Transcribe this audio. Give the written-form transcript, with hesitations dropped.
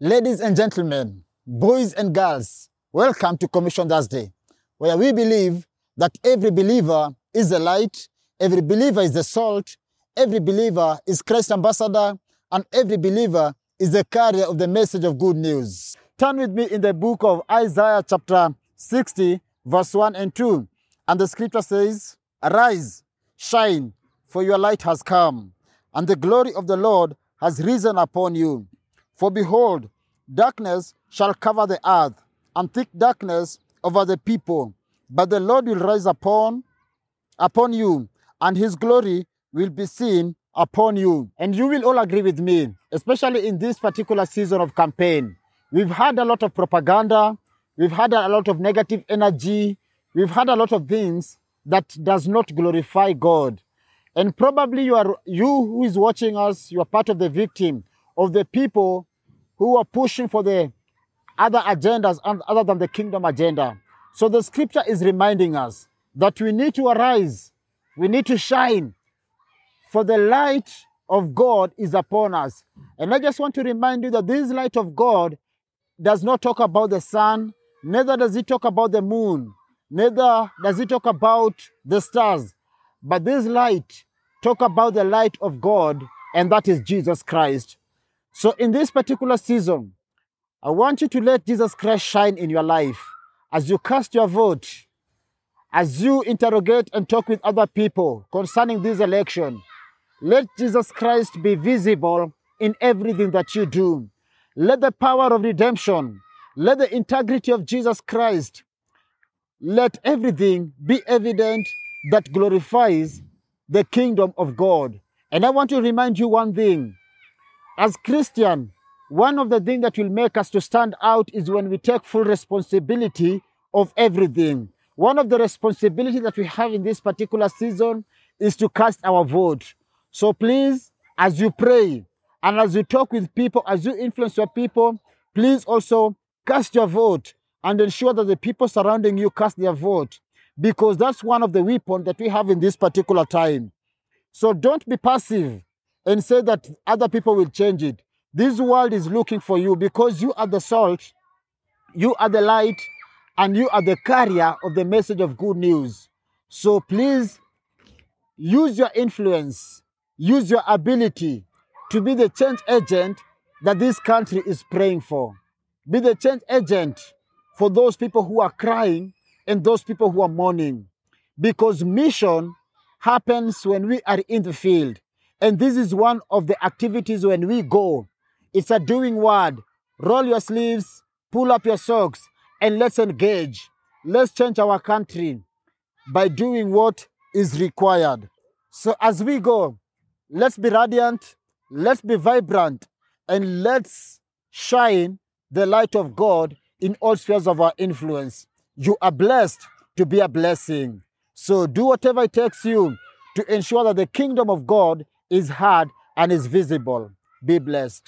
Ladies and gentlemen, boys and girls, welcome to Commission Thursday, where we believe that every believer is the light, every believer is the salt, every believer is Christ's ambassador, and every believer is the carrier of the message of good news. Turn with me in the book of Isaiah chapter 60, verse 1 and 2. And the scripture says, "Arise, shine, for your light has come, and the glory of the Lord has risen upon you. For behold, darkness shall cover the earth, and thick darkness over the people. But the Lord will rise upon you, and his glory will be seen upon you." And you will all agree with me, especially in this particular season of campaign. We've had a lot of propaganda. We've had a lot of negative energy. We've had a lot of things that does not glorify God. And probably you who is watching us, you are part of the victim of the people who are pushing for the other agendas other than the kingdom agenda. So the scripture is reminding us that we need to arise, we need to shine, for the light of God is upon us. And I just want to remind you that this light of God does not talk about the sun, neither does it talk about the moon, neither does it talk about the stars. But this light talk about the light of God, and that is Jesus Christ. So in this particular season, I want you to let Jesus Christ shine in your life. As you cast your vote, as you interrogate and talk with other people concerning this election, let Jesus Christ be visible in everything that you do. Let the power of redemption, let the integrity of Jesus Christ, let everything be evident that glorifies the kingdom of God. And I want to remind you one thing. As Christian, one of the things that will make us to stand out is when we take full responsibility of everything. One of the responsibilities that we have in this particular season is to cast our vote. So please, as you pray and as you talk with people, as you influence your people, please also cast your vote and ensure that the people surrounding you cast their vote, because that's one of the weapons that we have in this particular time. So don't be passive and say that other people will change it. This world is looking for you, because you are the salt, you are the light, and you are the carrier of the message of good news. So please use your influence, use your ability to be the change agent that this country is praying for. Be the change agent for those people who are crying and those people who are mourning. Because mission happens when we are in the field. And this is one of the activities when we go. It's a doing word. Roll your sleeves, pull up your socks, and let's engage. Let's change our country by doing what is required. So as we go, let's be radiant, let's be vibrant, and let's shine the light of God in all spheres of our influence. You are blessed to be a blessing. So do whatever it takes you to ensure that the kingdom of God is heard and is visible. Be blessed.